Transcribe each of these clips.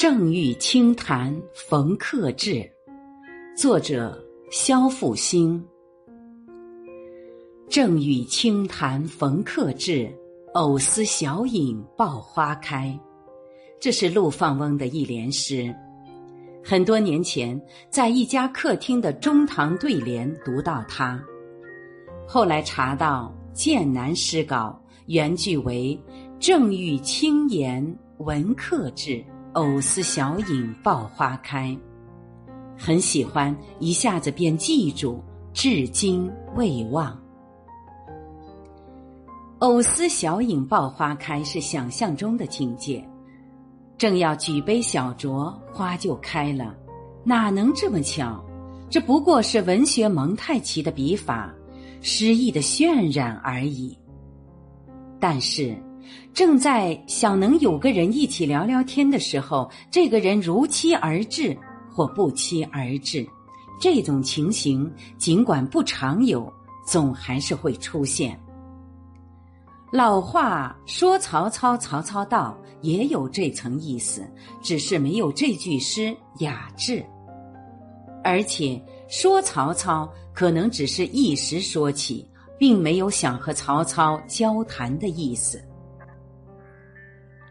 正欲清谈逢客至，作者萧复兴。正欲清谈逢客至，偶思小饮抱花开。这是陆放翁的一联诗。很多年前，在一家客厅的中堂对联读到它，后来查到剑南诗稿原句为正欲清言闻客至，偶思小饮抱花开，很喜欢，一下子便记住，至今未忘。偶思小饮抱花开是想象中的境界，正要举杯小酌，花就开了，哪能这么巧？这不过是文学蒙太奇的笔法，诗意的渲染而已。但是正在想能有个人一起聊聊天的时候，这个人如期而至或不期而至，这种情形尽管不常有，总还是会出现。老话说曹操曹操到，也有这层意思，只是没有这句诗雅致。而且说曹操可能只是一时说起，并没有想和曹操交谈的意思。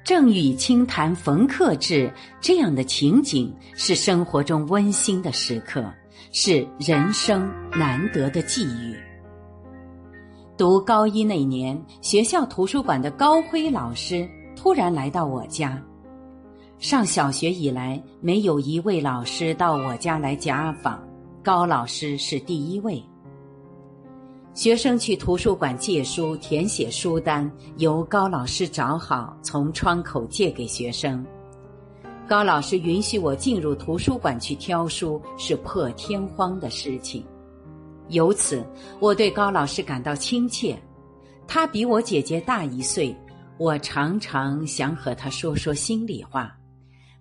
正欲清谈逢客至，这样的情景是生活中温馨的时刻，是人生难得的际遇。读高一那年，学校图书馆的高辉老师突然来到我家。上小学以来，没有一位老师到我家来家访，高老师是第一位。学生去图书馆借书，填写书单，由高老师找好，从窗口借给学生。高老师允许我进入图书馆去挑书，是破天荒的事情。由此我对高老师感到亲切，他比我姐姐大1岁，我常常想和他说说心里话，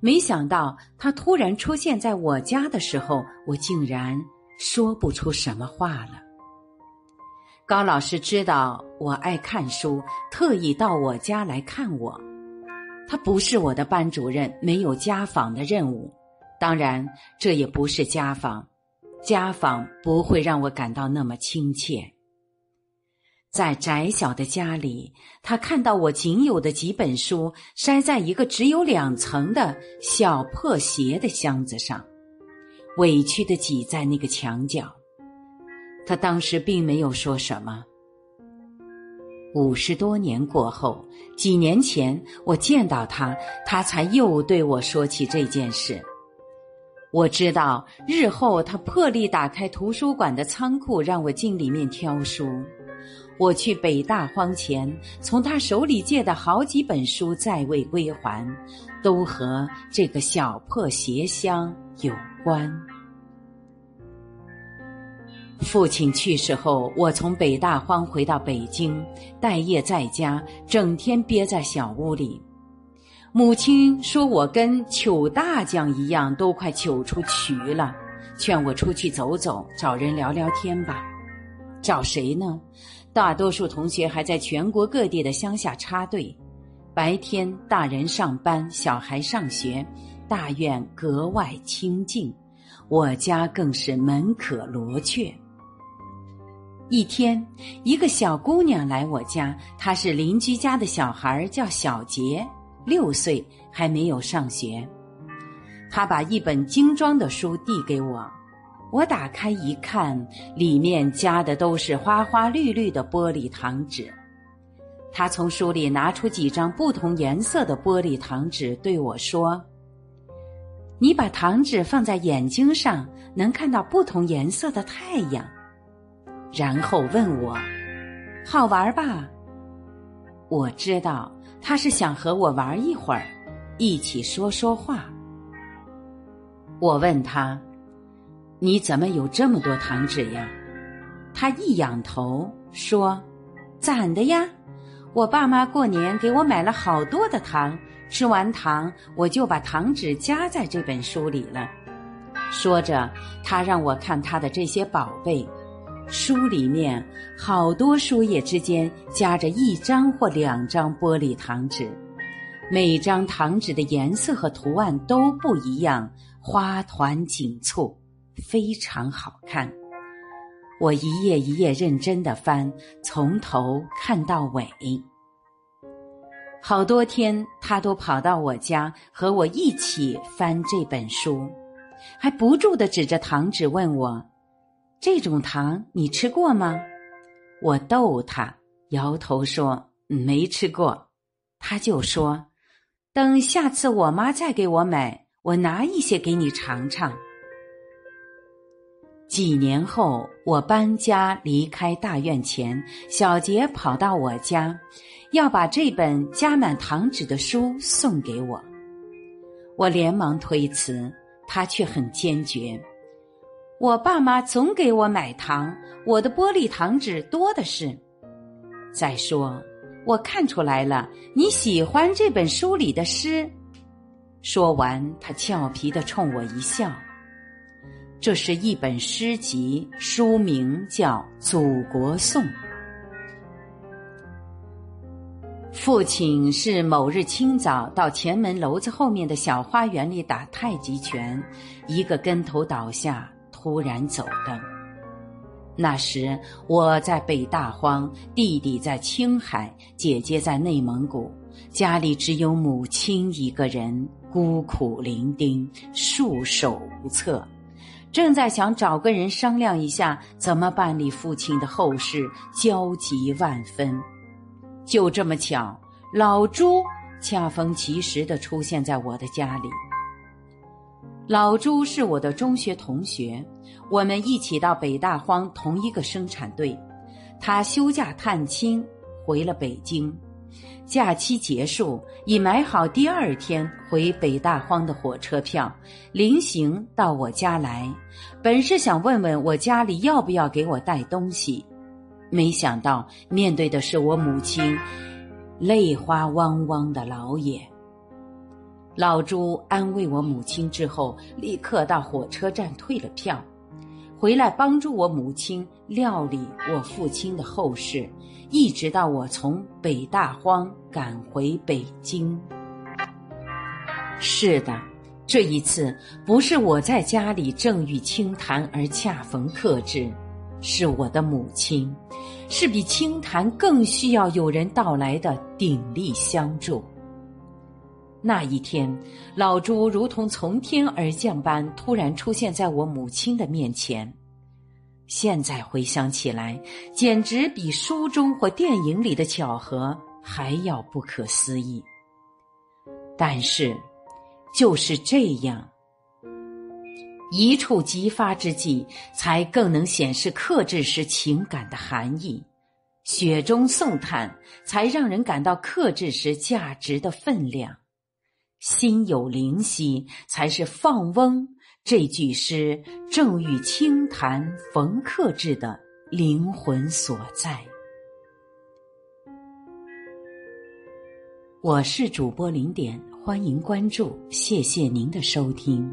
没想到他突然出现在我家的时候，我竟然说不出什么话了。高老师知道我爱看书，特意到我家来看我。他不是我的班主任，没有家访的任务，当然这也不是家访，家访不会让我感到那么亲切。在窄小的家里，他看到我仅有的几本书塞在一个只有2层的小破鞋的箱子上，委屈地挤在那个墙角。他当时并没有说什么。50多年过后，几年前我见到他，他才又对我说起这件事。我知道日后他破例打开图书馆的仓库，让我进里面挑书。我去北大荒前，从他手里借的好几本书再未归还，都和这个小破鞋箱有关。父亲去世后，我从北大荒回到北京，待业在家，整天憋在小屋里。母亲说我跟糗大将一样，都快糗出渠了，劝我出去走走，找人聊聊天吧。找谁呢？大多数同学还在全国各地的乡下插队，白天大人上班，小孩上学，大院格外清静，我家更是门可罗雀。一天，一个小姑娘来我家，她是邻居家的小孩，叫小杰，6岁，还没有上学。他把一本精装的书递给我，我打开一看，里面夹的都是花花绿绿的玻璃糖纸。他从书里拿出几张不同颜色的玻璃糖纸，对我说：你把糖纸放在眼睛上，能看到不同颜色的太阳。然后问我：好玩吧？我知道他是想和我玩一会儿，一起说说话。我问他：你怎么有这么多糖纸呀？他一仰头说：攒的呀，我爸妈过年给我买了好多的糖，吃完糖我就把糖纸夹在这本书里了。说着他让我看他的这些宝贝，书里面好多书页之间夹着1张或2张玻璃糖纸，每张糖纸的颜色和图案都不一样，花团锦簇，非常好看。我一页一页认真地翻，从头看到尾。好多天他都跑到我家和我一起翻这本书，还不住地指着糖纸问我，这种糖你吃过吗？我逗他，摇头说没吃过。他就说，等下次我妈再给我买，我拿一些给你尝尝。几年后，我搬家离开大院前，小杰跑到我家，要把这本加满糖纸的书送给我。我连忙推辞，他却很坚决，我爸妈总给我买糖，我的玻璃糖纸多的是。再说，我看出来了，你喜欢这本书里的诗。说完，他俏皮地冲我一笑。这是一本诗集，书名叫《祖国颂》。父亲是某日清早到前门楼子后面的小花园里打太极拳，一个跟头倒下，突然走的。那时我在北大荒，弟弟在青海，姐姐在内蒙古，家里只有母亲一个人，孤苦伶仃，束手无策。正在想找个人商量一下怎么办理父亲的后事，焦急万分。就这么巧，老朱恰逢其时地出现在我的家里。老朱是我的中学同学，我们一起到北大荒同一个生产队。他休假探亲回了北京，假期结束，已买好第二天回北大荒的火车票，临行到我家来，本是想问问我家里要不要给我带东西，没想到面对的是我母亲泪花汪汪的老也。老朱安慰我母亲之后，立刻到火车站退了票，回来帮助我母亲料理我父亲的后事，一直到我从北大荒赶回北京。是的，这一次不是我在家里正与清谈而恰逢克制，是我的母亲，是比清谈更需要有人到来的鼎力相助。那一天，老朱如同从天而降般突然出现在我母亲的面前。现在回想起来，简直比书中或电影里的巧合还要不可思议。但是，就是这样，一触即发之际，才更能显示克制时情感的含义。雪中送炭，才让人感到克制时价值的分量。心有灵犀，才是放翁这句诗正与清谈冯克制的灵魂所在。我是主播零点，欢迎关注，谢谢您的收听。